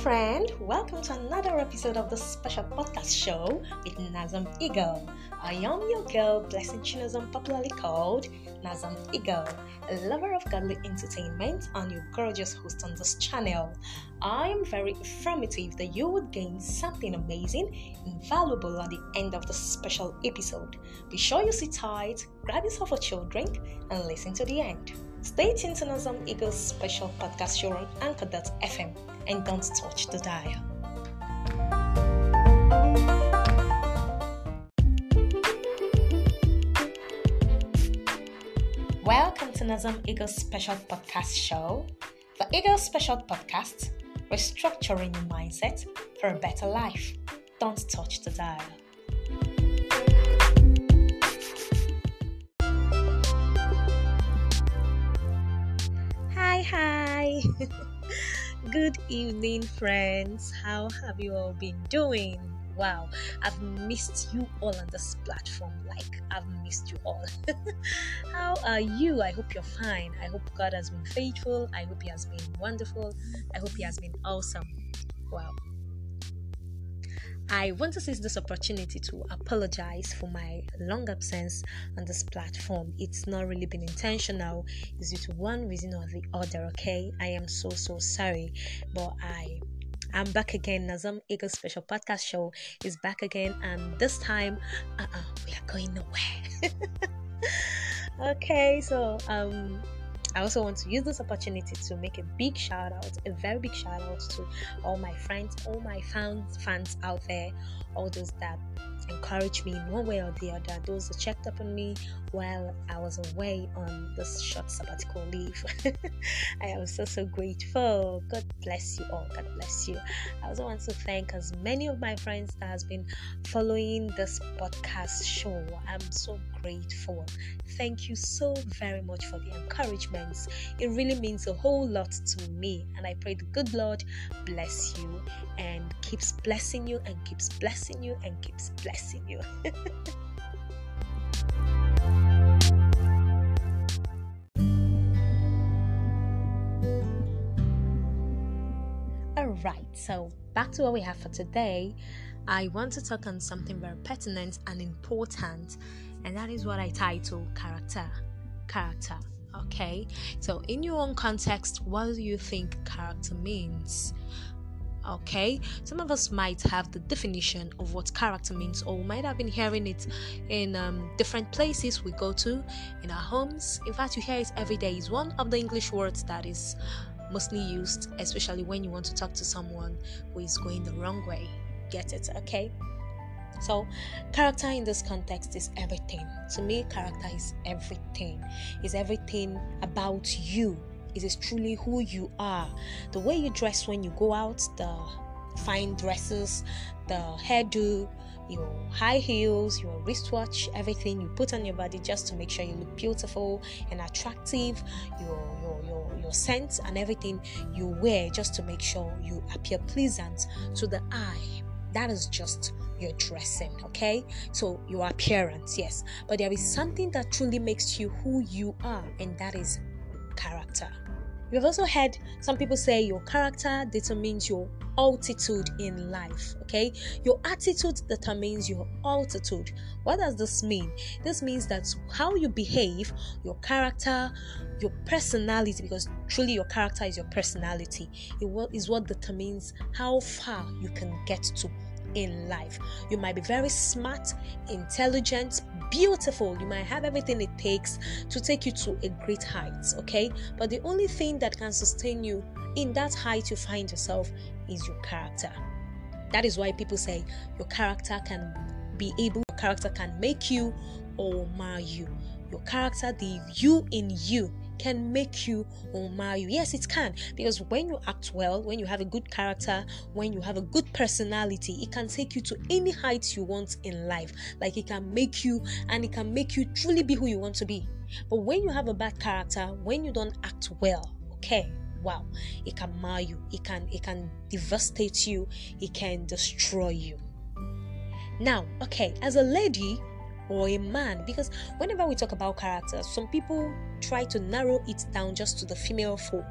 friend, welcome to another episode of the special podcast show with Nazam Eagle. I am your girl, Blessing Chinazam, popularly called Nazam Eagle, a lover of godly entertainment and your gorgeous host on this channel. I am very affirmative that you would gain something amazing and valuable at the end of the special episode. Be sure you sit tight, grab yourself a chill drink, and listen to the end. Stay tuned to Nazam Eagle's special podcast show on anchor.fm and don't touch the dial. Welcome to Nazam Eagle's special podcast show. The Eagle special podcast, restructuring your mindset for a better life. Don't touch the dial. Hi. Good evening, friends. How have you all been doing? Wow, I've missed you all on this platform. I've missed you all. How are you? I hope you're fine. I hope God has been faithful. I hope He has been wonderful. I hope He has been awesome. Wow. I want to seize this opportunity to apologize for my long absence on this platform. It's not really been intentional. It's due to one reason or the other, okay? I am so sorry. But I'm back again. Nazam Eagle Special Podcast Show is back again. And this time, we are going nowhere. Okay, so I also want to use this opportunity to make a very big shout out to all my friends, all my fans out there, all those that encouraged me in one way or the other, those who checked up on me while I was away on this short sabbatical leave. I am so grateful. God bless you all. God bless you. I also want to thank as many of my friends that has been following this podcast show. I'm so grateful. Thank you so very much for the encouragements. It really means a whole lot to me, and I pray the good Lord bless you and keeps blessing you and keeps blessing you and keeps blessing you. Alright, so back to what we have for today. I want to talk on something very pertinent and important, and that is what I title character. Okay, so in your own context, what do you think character means? Okay, some of us might have the definition of what character means, or we might have been hearing it in different places we go to, in our homes. In fact, you hear it every day. It's one of the English words that is mostly used, especially when you want to talk to someone who is going the wrong way. Get it? Okay. So, character in this context is everything. To me, character is everything. It's everything about you. It is truly who you are. The way you dress when you go out, the fine dresses, the hairdo, your high heels, your wristwatch, everything you put on your body just to make sure you look beautiful and attractive, your scent and everything you wear just to make sure you appear pleasant to the eye. That is just your dressing, okay? So your appearance, yes. But there is something that truly makes you who you are, and that is character. You've also heard some people say your character determines your altitude in life, okay? Your attitude determines your altitude. What does this mean? This means that how you behave, your character, your personality, because truly your character is your personality. It is what determines how far you can get to in life. You might be very smart, intelligent, beautiful. You might have everything it takes to take you to a great height, okay? But the only thing that can sustain you in that height you find yourself is your character. That is why people say your character can make you or mar you. Your character, the you in you, can make you or mar you. Yes, it can, because when you act well, when you have a good character, when you have a good personality, it can take you to any height you want in life. Like, it can make you, and it can make you truly be who you want to be. But when you have a bad character, when you don't act well, okay, wow, it can mar you, it can devastate you, it can destroy you. Now, okay, as a lady or a man, because whenever we talk about character, some people try to narrow it down just to the female folk,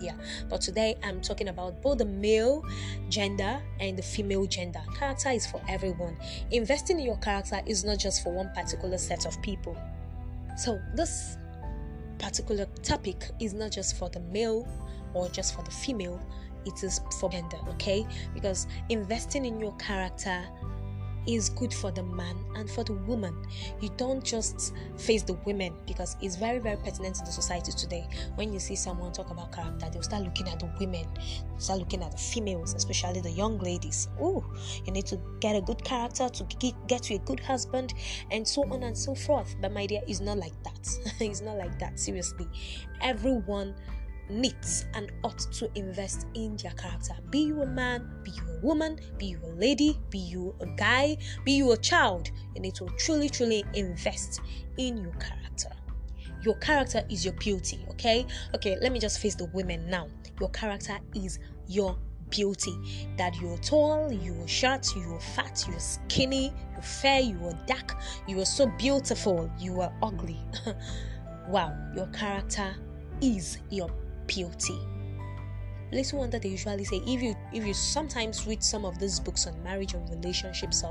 Yeah, but today I'm talking about both the male gender and the female gender. Character is for everyone. Investing in your character is not just for one particular set of people. So this particular topic is not just for the male or just for the female. It is for gender, okay? Because investing in your character is good for the man and for the woman. You don't just face the women, because it's very, very pertinent to the society today. When you see someone talk about character, they'll start looking at the women, start looking at the females, especially the young ladies. Oh, you need to get a good character to get you a good husband, and so on and so forth. But my dear, it's not like that. It's not like that, seriously. Everyone needs and ought to invest in their character. Be you a man, be you a woman, be you a lady, be you a guy, be you a child. You need to truly, truly invest in your character. Your character is your beauty, okay? Okay, let me just face the women now. Your character is your beauty. That you're tall, you're short, you're fat, you're skinny, you're fair, you're dark, you are so beautiful, you are ugly. Wow, your character is your beauty. Little wonder they usually say, if you sometimes read some of these books on marriage, on relationships,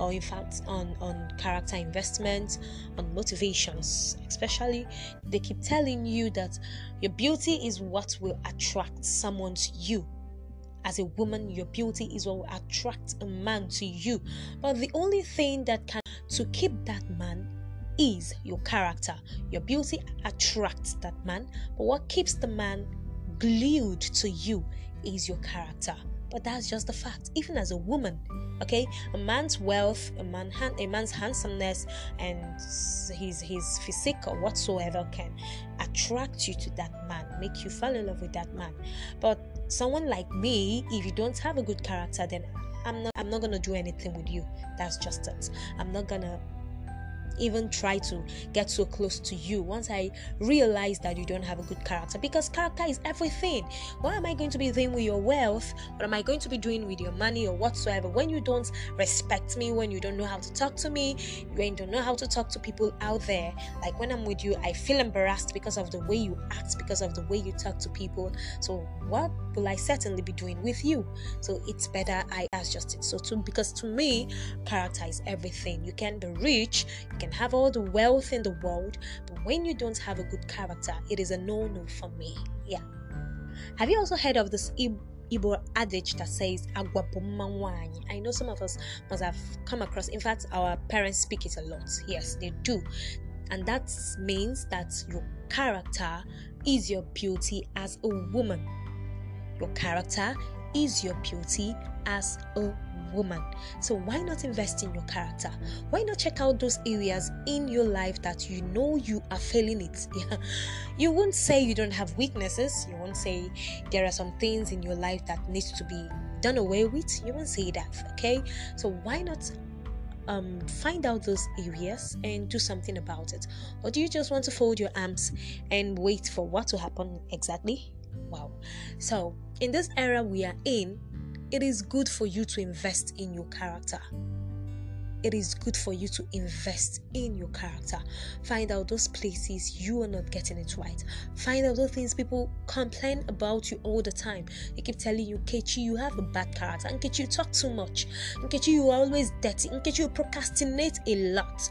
or in fact on character investment, on motivations especially, they keep telling you that your beauty is what will attract someone to you. As a woman, your beauty is what will attract a man to you. But the only thing that can to keep that man is your character. Your beauty attracts that man, but what keeps the man glued to you is your character. But that's just the fact, even as a woman, okay? A man's wealth, a man's handsomeness, and his physique or whatsoever can attract you to that man, make you fall in love with that man. But someone like me, if you don't have a good character, then I'm not gonna do anything with you. That's just it. I'm not gonna even try to get so close to you once I realize that you don't have a good character, because character is everything. What am I going to be doing with your wealth? What am I going to be doing with your money or whatsoever when you don't respect me, when you don't know how to talk to me, when you don't know how to talk to people out there? Like when I'm with you, I feel embarrassed because of the way you act, because of the way you talk to people. So what will I certainly be doing with you? So it's better I ask just it. So because to me, character is everything. You can be rich, you can have all the wealth in the world, but when you don't have a good character, it is a no-no for me. Yeah. Have you also heard of this Igbo adage that says agwa bụ mma nwaanyị? I know some of us must have come across. In fact, our parents speak it a lot. Yes, they do. And that means that your character is your beauty as a woman. Your character is your beauty as a woman. So why not invest in your character? Why not check out those areas in your life that you know you are failing it? You won't say you don't have weaknesses. You won't say there are some things in your life that needs to be done away with. You won't say that, okay? So why not find out those areas and do something about it? Or do you just want to fold your arms and wait for what to happen exactly? Wow. So in this era we are in, it is good for you to invest in your character. It is good for you to invest in your character. Find out those places you are not getting it right. Find out those things people complain about you all the time. They keep telling you, Nkechi, you have a bad character. Nkechi, you talk too much. Nkechi, you are always dirty. Nkechi, you procrastinate a lot.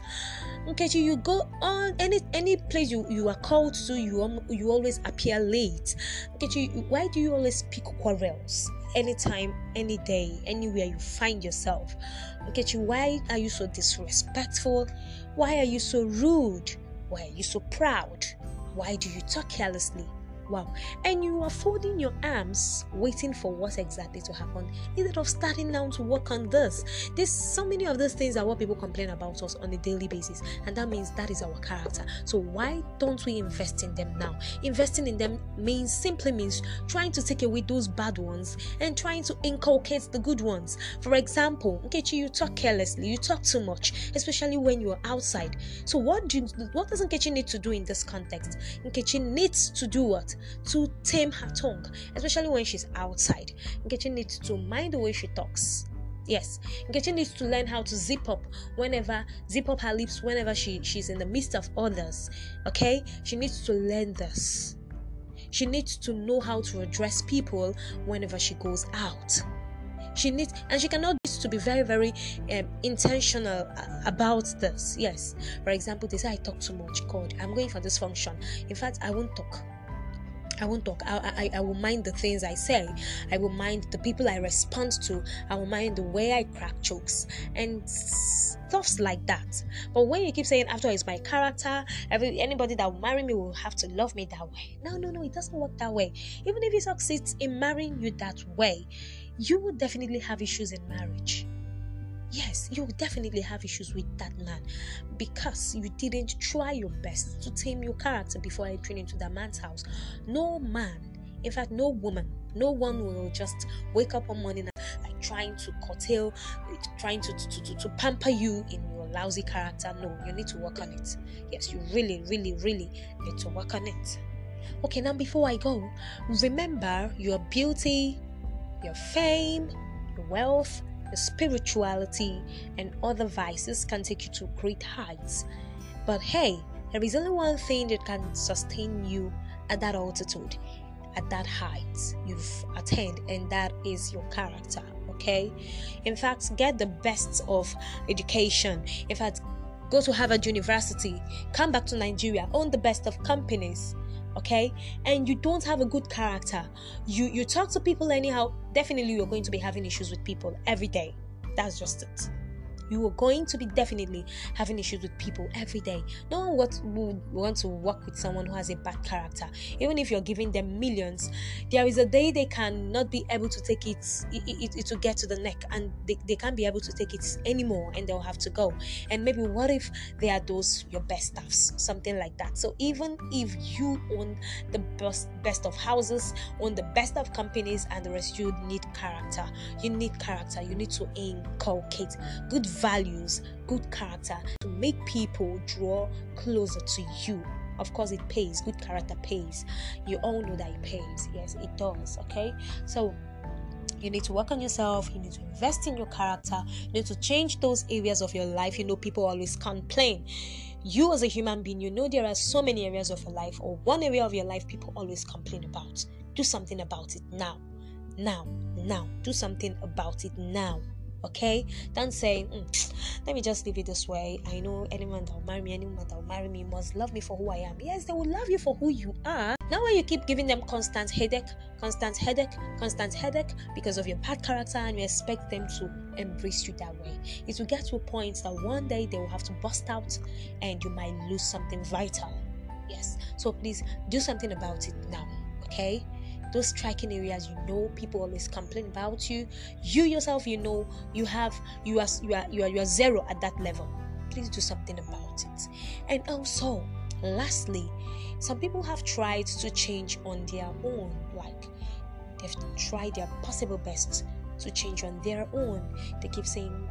Nkechi, you go on any place you are called to, you always appear late. Nkechi, why do you always pick quarrels? Anytime, any day, anywhere you find yourself. Nkechi, why are you so disrespectful? Why are you so rude? Why are you so proud? Why do you talk carelessly? Wow. And you are folding your arms, waiting for what exactly to happen, instead of starting down to work on this. There's so many of these things are what people complain about us on a daily basis, and that means that is our character. So why don't we invest in them now? Investing in them simply means trying to take away those bad ones and trying to inculcate the good ones. For example, Nkechi, you talk carelessly, you talk too much, especially when you are outside. So what does Nkechi need to do in this context? Nkechi needs to do what? To tame her tongue, especially when she's outside. Nkechi needs to mind the way she talks. Yes, Nkechi needs to learn how to zip up her lips whenever she's in the midst of others. Okay, she needs to learn this. She needs to know how to address people whenever she goes out. She needs, and she cannot to be very, very intentional about this. Yes, for example, they say I talk too much. God, I'm going for this function. In fact, I won't talk. I will mind the things I say. I will mind the people I respond to. I will mind the way I crack jokes and stuffs like that. But when you keep saying, after all, it's my character, anybody that will marry me will have to love me that way. No, it doesn't work that way. Even if he succeeds in marrying you that way, you will definitely have issues in marriage. Yes, you will definitely have issues with that man because you didn't try your best to tame your character before entering into that man's house. No man, in fact, no woman, no one will just wake up one morning and, like, trying to curtail, trying to pamper you in your lousy character. No, you need to work on it. Yes, you really, really, really need to work on it. Okay, now before I go, remember your beauty, your fame, your wealth, your spirituality, and other vices can take you to great heights. But hey, there is only one thing that can sustain you at that altitude, at that height you've attained, and that is your character, okay? In fact, get the best of education. In fact, go to Harvard University, come back to Nigeria, own the best of companies. Okay, and you don't have a good character, you talk to people anyhow, definitely you're going to be having issues with people every day. That's just it. You are going to be definitely having issues with people every day. No one would want to work with someone who has a bad character. Even if you're giving them millions, there is a day they cannot be able to take it to get to the neck, and they can't be able to take it anymore, and they'll have to go. And maybe what if they are those your best staffs, something like that. So even if you own the best of houses, own the best of companies and the rest, you need character. You need character. You need to inculcate good values, good character to make people draw closer to you. Of course, it pays. Good character pays. You all know that it pays. Yes, it does. Okay, so you need to work on yourself. You need to invest in your character. You need to change those areas of your life. You know, people always complain. You as a human being, you know there are so many areas of your life, or one area of your life people always complain about. Do something about it now. Do something about it now. Okay, don't say, let me just leave it this way. I know anyone that will marry me must love me for who I am. Yes, they will love you for who you are. Now when you keep giving them constant headache because of your bad character, and you expect them to embrace you that way, it will get to a point that one day they will have to bust out and you might lose something vital. Yes, so please do something about it now. Okay, those striking areas, you know people always complain about you. You yourself, you know you are zero at that level. Please do something about it. And also, lastly, some people have tried to change on their own. Like, they've tried their possible best to change on their own. They keep saying,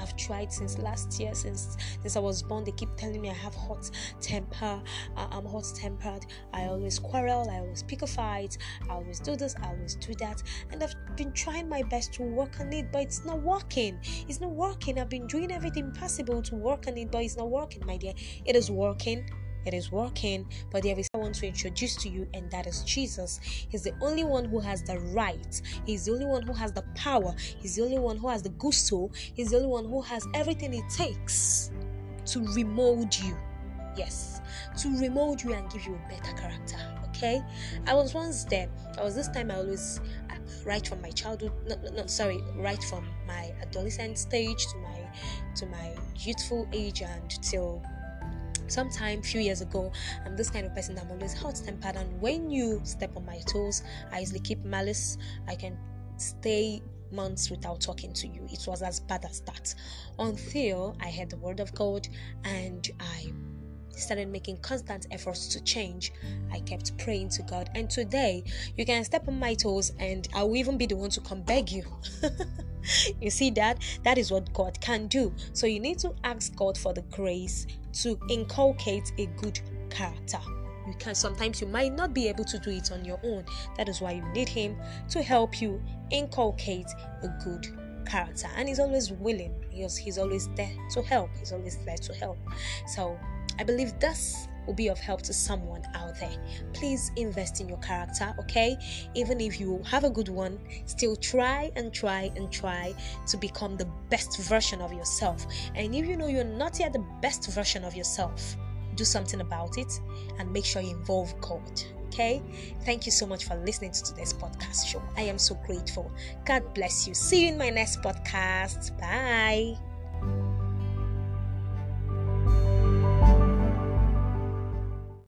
I've tried since last year, since I was born. They keep telling me I have hot temper. I'm hot tempered. I always quarrel. I always pick a fight. I always do this. I always do that. And I've been trying my best to work on it, but it's not working. It's not working. I've been doing everything possible to work on it, but it's not working, my dear. It is working. It is working, but there is someone to introduce to you, and that is Jesus. He's the only one who has the right. He's the only one who has the power. He's the only one who has the gusto. He's the only one who has everything it takes to remold you. Yes, to remold you and give you a better character. Okay, I was once there. I was this time. I always right from my adolescent stage to my youthful age and till sometime few years ago. I'm this kind of person that I'm always hot-tempered, and when you step on my toes, I usually keep malice. I can stay months without talking to you. It was as bad as that, until I heard the word of God and I started making constant efforts to change. I kept praying to God, and today you can step on my toes and I will even be the one to come beg you. You see, that is what God can do. So you need to ask God for the grace to inculcate a good character. You can, sometimes you might not be able to do it on your own. That is why you need him to help you inculcate a good character, and he's always willing. He's always there to help. So I believe this will be of help to someone out there. Please invest in your character, okay? Even if you have a good one, still try to become the best version of yourself. And if you know you're not yet the best version of yourself, do something about it and make sure you involve God. Okay? Thank you so much for listening to today's podcast show. I am so grateful. God bless you. See you in my next podcast. Bye.